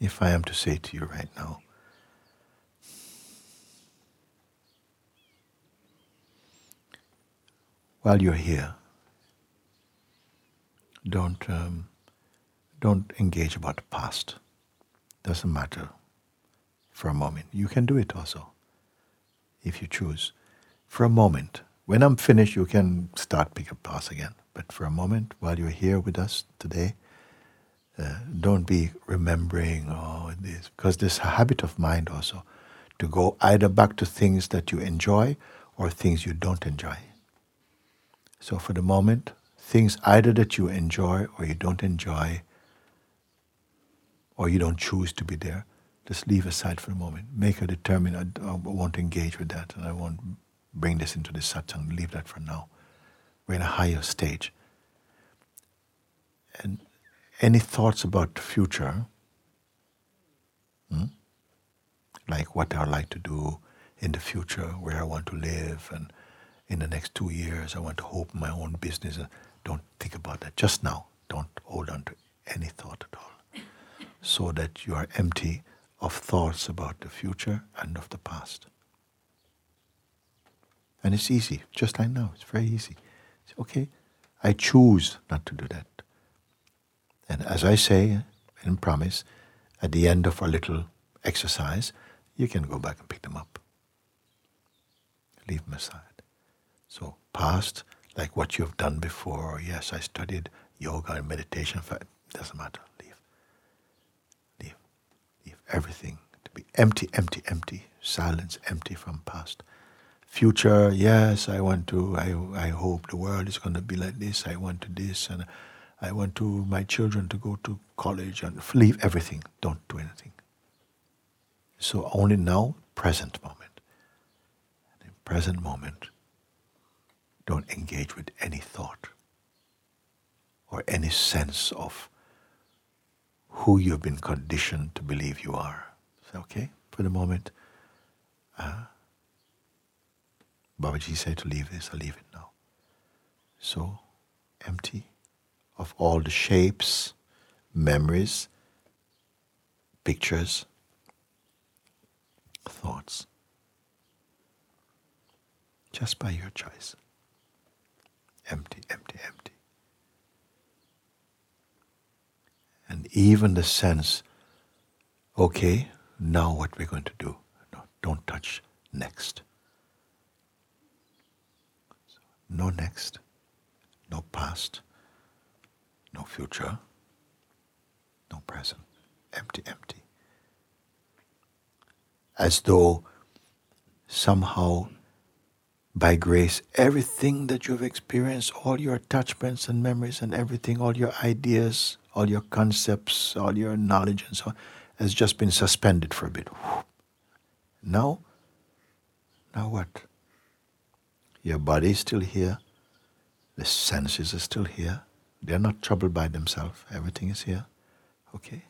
if I am to say to you right now, while you're here, don't engage about the past. Doesn't matter for a moment. You can do it also, if you choose. For a moment. When I'm finished, you can start pick up past again. But for a moment, while you're here with us today, don't be remembering, oh, this. Because there's a habit of mind also to go either back to things that you enjoy or things you don't enjoy. So for the moment, things either that you enjoy or you don't enjoy, or you don't choose to be there, just leave aside for a moment. Make a determination, I won't engage with that, and I won't bring this into the satsang, leave that for now. We're in a higher stage. And any thoughts about the future, like what I would like to do in the future, where I want to live, and in the next 2 years I want to open my own business, don't think about that just now. Don't hold on to any thought at all. So that you are empty of thoughts about the future and of the past. And it's easy, just like now. It's very easy. It's okay, I choose not to do that. And as I say and promise, at the end of our little exercise, you can go back and pick them up. Leave them aside. So past, like what you've done before, or yes, I studied yoga and meditation, it doesn't matter. Leave everything to be empty. Silence, empty from past. Future, yes, I hope the world is going to be like this, I want to this, and I want to my children to go to college, and leave everything, don't do anything. So only now, present moment. And in present moment, don't engage with any thought or any sense of who you've been conditioned to believe you are. So, okay, for the moment, Babaji said to leave this, I leave it now. So empty of all the shapes, memories, pictures, thoughts, just by your choice. Empty. And even the sense, okay, now what we're going to do. No, don't touch next. So, no next, no past, no future, no present. Empty. As though somehow, by grace, everything that you've experienced, all your attachments and memories and everything, all your ideas, all your concepts, all your knowledge and so on, has just been suspended for a bit. Now what? Your body is still here. The senses are still here. They're not troubled by themselves. Everything is here. Okay?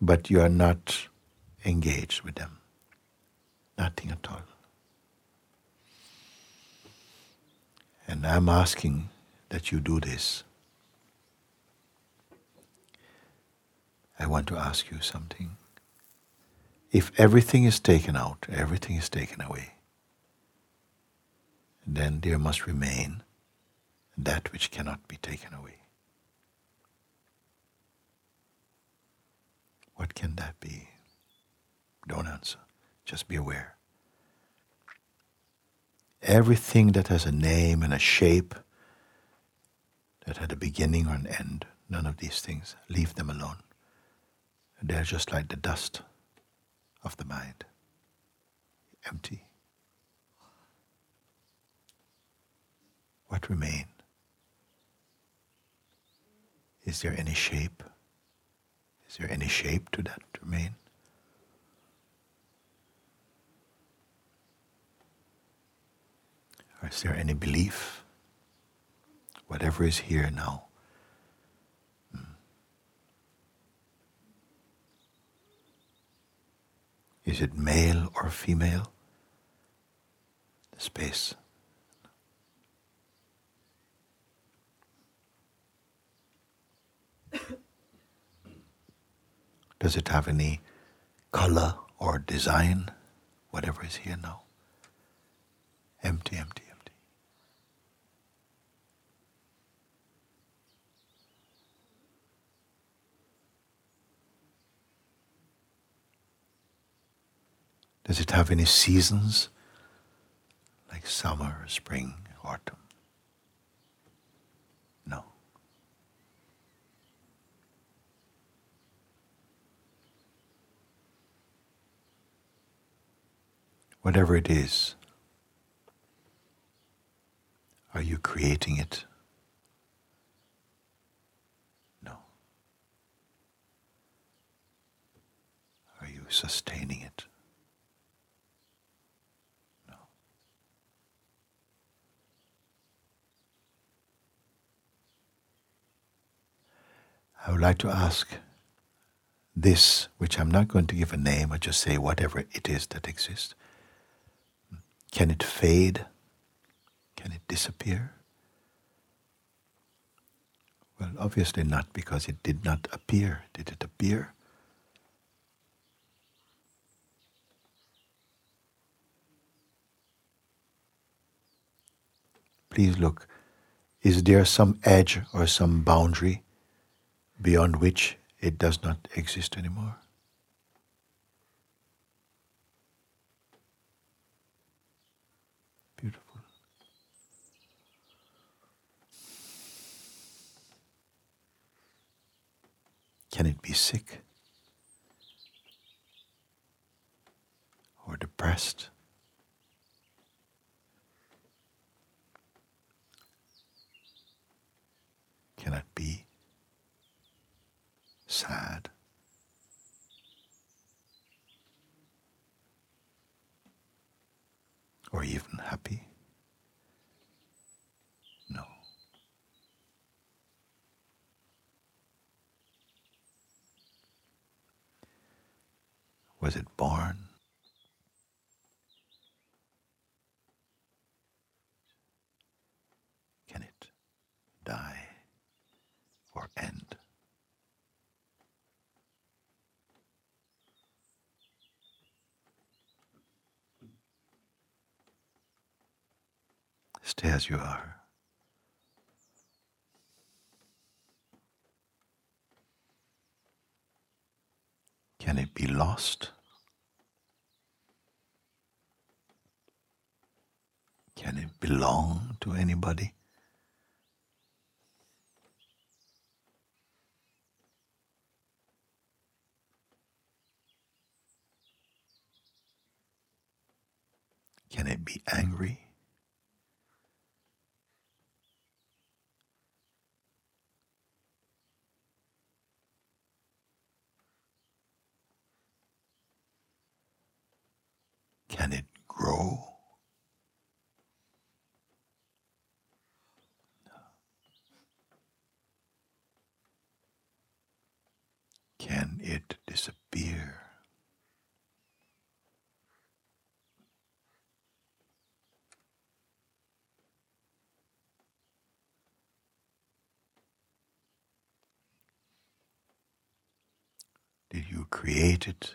But you are not engaged with them. Nothing at all. And I'm asking that you do this. I want to ask you something. If everything is taken out, everything is taken away, then there must remain that which cannot be taken away. What can that be? Don't answer. Just be aware. Everything that has a name and a shape, that had a beginning or an end, none of these things, leave them alone. They're just like the dust of the mind. Empty. What remains? Is there any shape? Is there any shape to that remain? Or is there any belief? Whatever is here now. Is it male or female? The space. Does it have any color or design? Whatever is here now. Empty, empty, empty. Does it have any seasons? Like summer, spring, autumn? No. Whatever it is, are you creating it? No. Are you sustaining it? No. I would like to ask this, which I'm not going to give a name, I just say whatever it is that exists. Can it fade? Can it disappear? Well, obviously not, because it did not appear. Did it appear? Please look. Is there some edge or some boundary beyond which it does not exist anymore? Can it be sick or depressed? Can it be sad? Or even happy? No. Was it born? Can it die or end? Stay as you are. Can it be lost? Can it belong to anybody? Can it be angry? Can it grow? No. Can it disappear? Did you create it?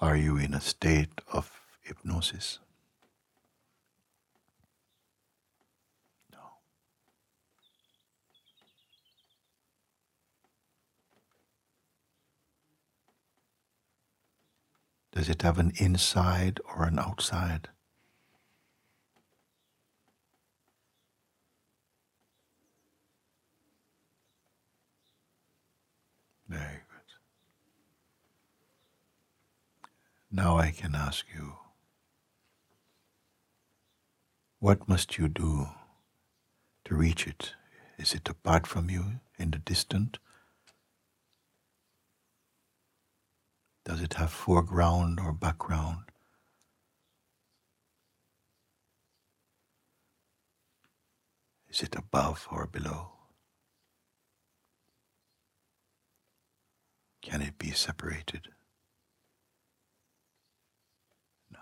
Are you in a state of hypnosis? No. Does it have an inside or an outside? Very good. Now I can ask you, what must you do to reach it? Is it apart from you, in the distant? Does it have foreground or background? Is it above or below? Can it be separated? No.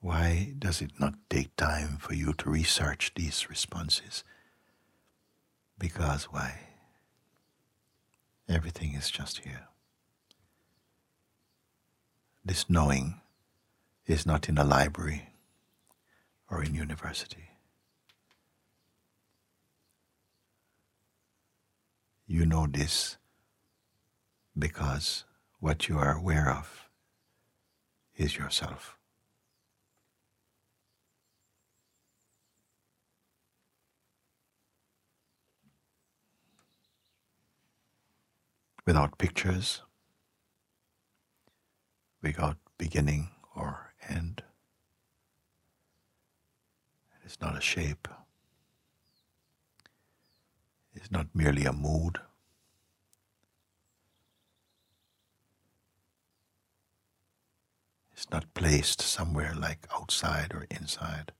Why does it not take time for you to research these responses? Because why? Everything is just here. This knowing is not in a library or in university. You know this because what you are aware of is yourself. Without pictures, without beginning or end. It's not a shape. It's not merely a mood. It's not placed somewhere like outside or inside.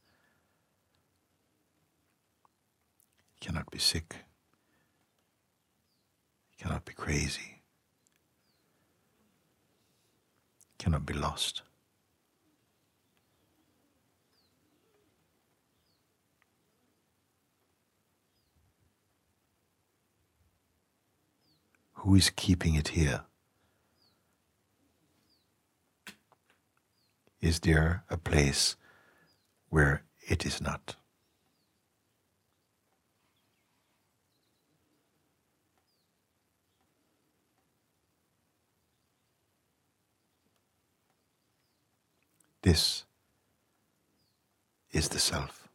It cannot be sick. It cannot be crazy. Cannot be lost. Who is keeping it here? Is there a place where it is not? This is the self.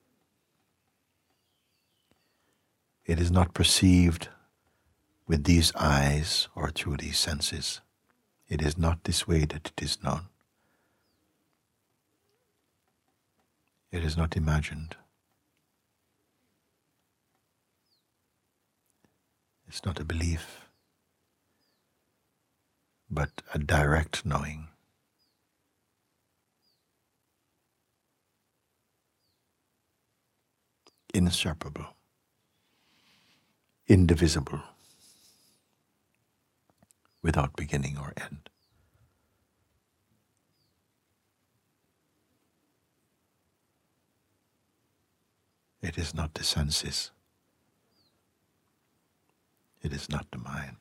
It is not perceived with these eyes or through these senses. It is not this way that it is known. It is not imagined. It's not a belief, but a direct knowing. Inseparable, indivisible, without beginning or end. It is not the senses. It is not the mind.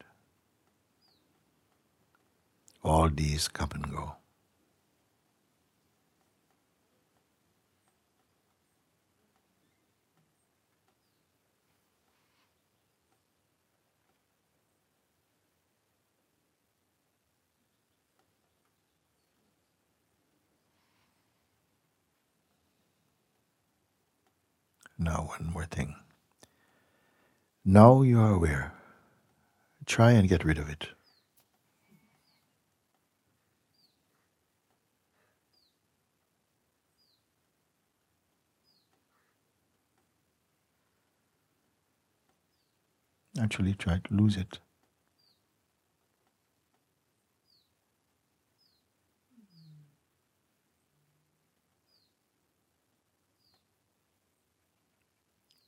All these come and go. Now, one more thing. Now you are aware. Try and get rid of it. Actually, try to lose it.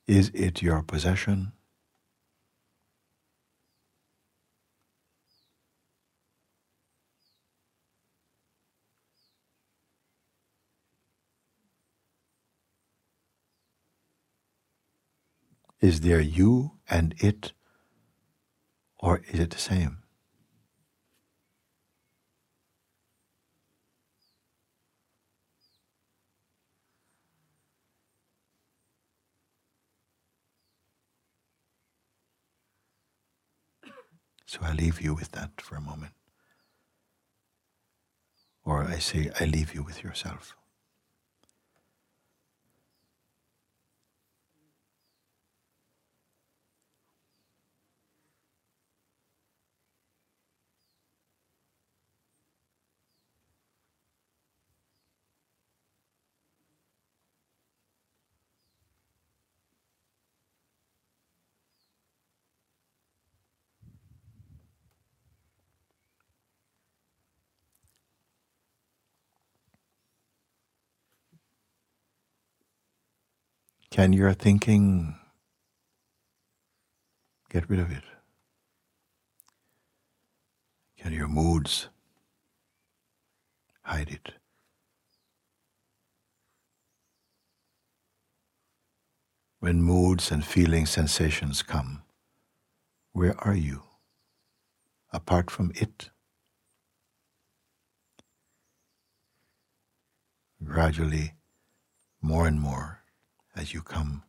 Is it your possession? Is there you and it, or is it the same? So I leave you with that for a moment. Or I say, I leave you with yourself. Can your thinking get rid of it? Can your moods hide it? When moods and feeling sensations come, where are you apart from it? Gradually, more and more, as you come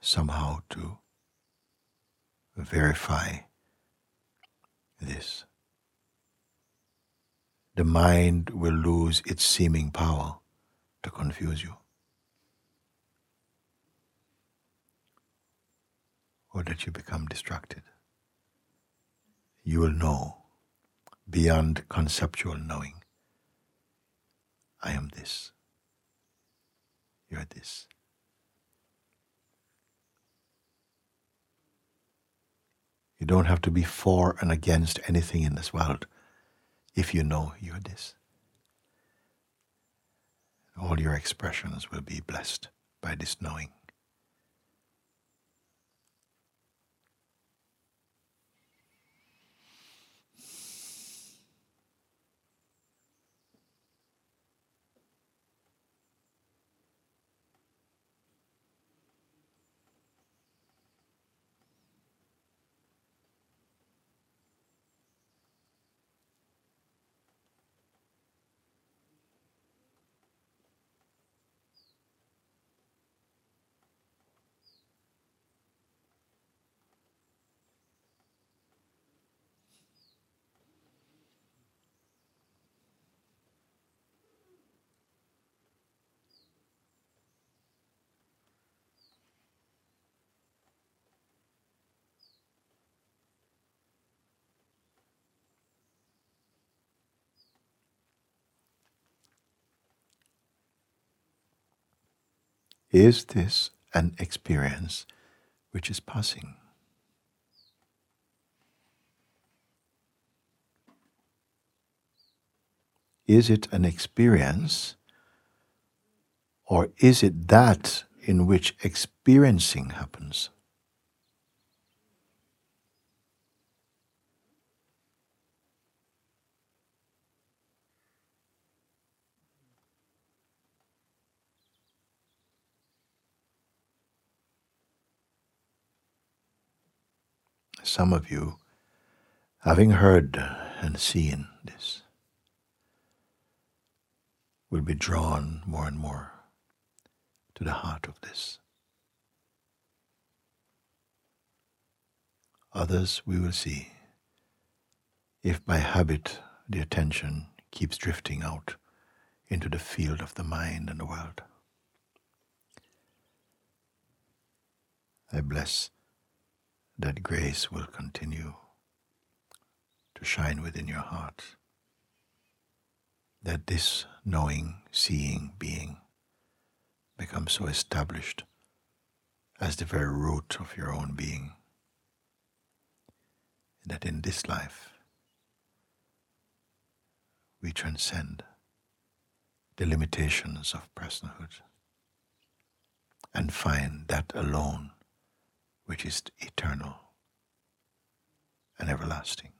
somehow to verify this, the mind will lose its seeming power to confuse you, or that you become distracted. You will know beyond conceptual knowing, I am this, you're this. You don't have to be for and against anything in this world if you know you're this. All your expressions will be blessed by this knowing. Is this an experience which is passing? Is it an experience, or is it that in which experiencing happens? Some of you, having heard and seen this, will be drawn more and more to the heart of this. Others we will see, if by habit the attention keeps drifting out into the field of the mind and the world. I bless that grace will continue to shine within your heart, that this knowing, seeing, being becomes so established as the very root of your own being, that in this life we transcend the limitations of personhood and find that alone which is eternal and everlasting.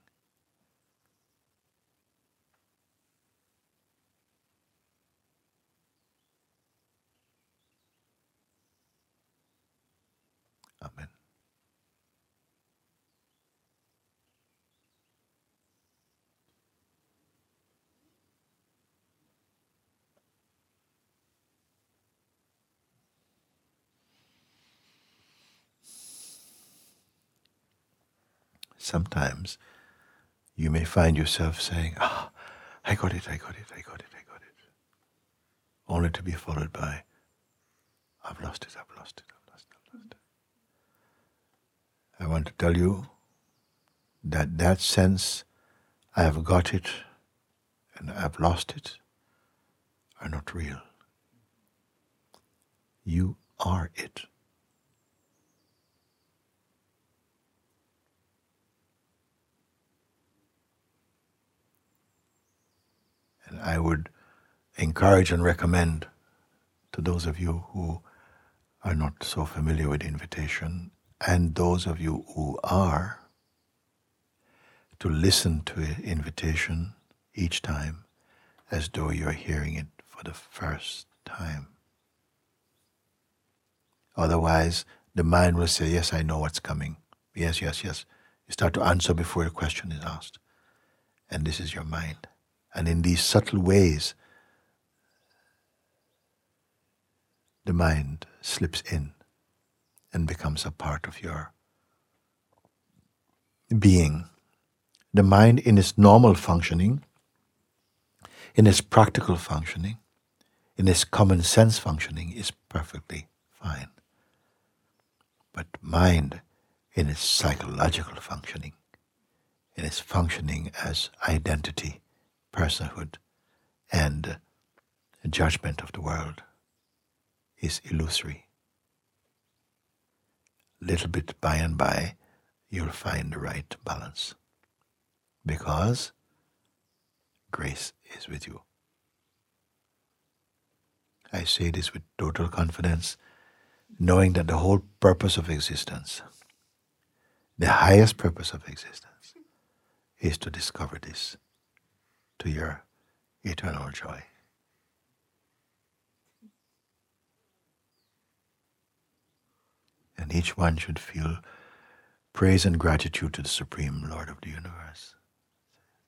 Amen. Sometimes you may find yourself saying, I got it, I got it, I got it, I got it. Only to be followed by, I've lost it, I've lost it, I've lost it, I've lost it. I want to tell you that that sense, I have got it and I've lost it, are not real. You are it. I would encourage and recommend to those of you who are not so familiar with invitation, and those of you who are, to listen to invitation each time as though you're hearing it for the first time. Otherwise, the mind will say, yes, I know what's coming. Yes, yes, yes. You start to answer before your question is asked. And this is your mind. And in these subtle ways, the mind slips in and becomes a part of your being. The mind in its normal functioning, in its practical functioning, in its common sense functioning is perfectly fine. But mind in its psychological functioning, in its functioning as identity, personhood, and judgment of the world is illusory. Little bit by and by, you'll find the right balance, because grace is with you. I say this with total confidence, knowing that the whole purpose of existence, the highest purpose of existence, is to discover this to your eternal joy. And each one should feel praise and gratitude to the Supreme Lord of the Universe.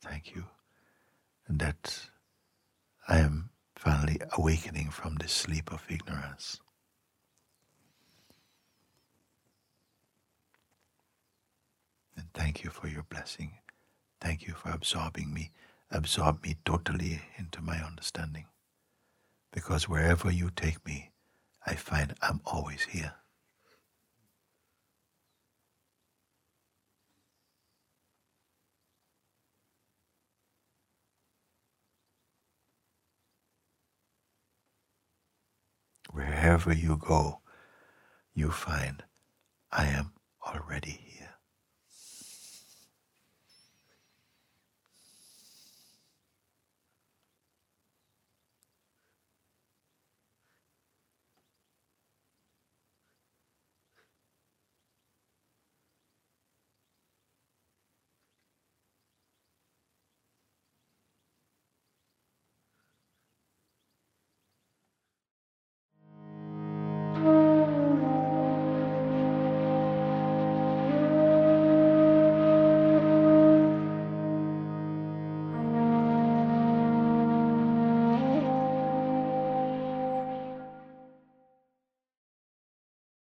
Thank you that I am finally awakening from this sleep of ignorance. And thank you for your blessing. Thank you for absorbing me. Absorb me totally into my understanding. Because wherever you take me, I find I'm always here. Wherever you go, you find I am already here.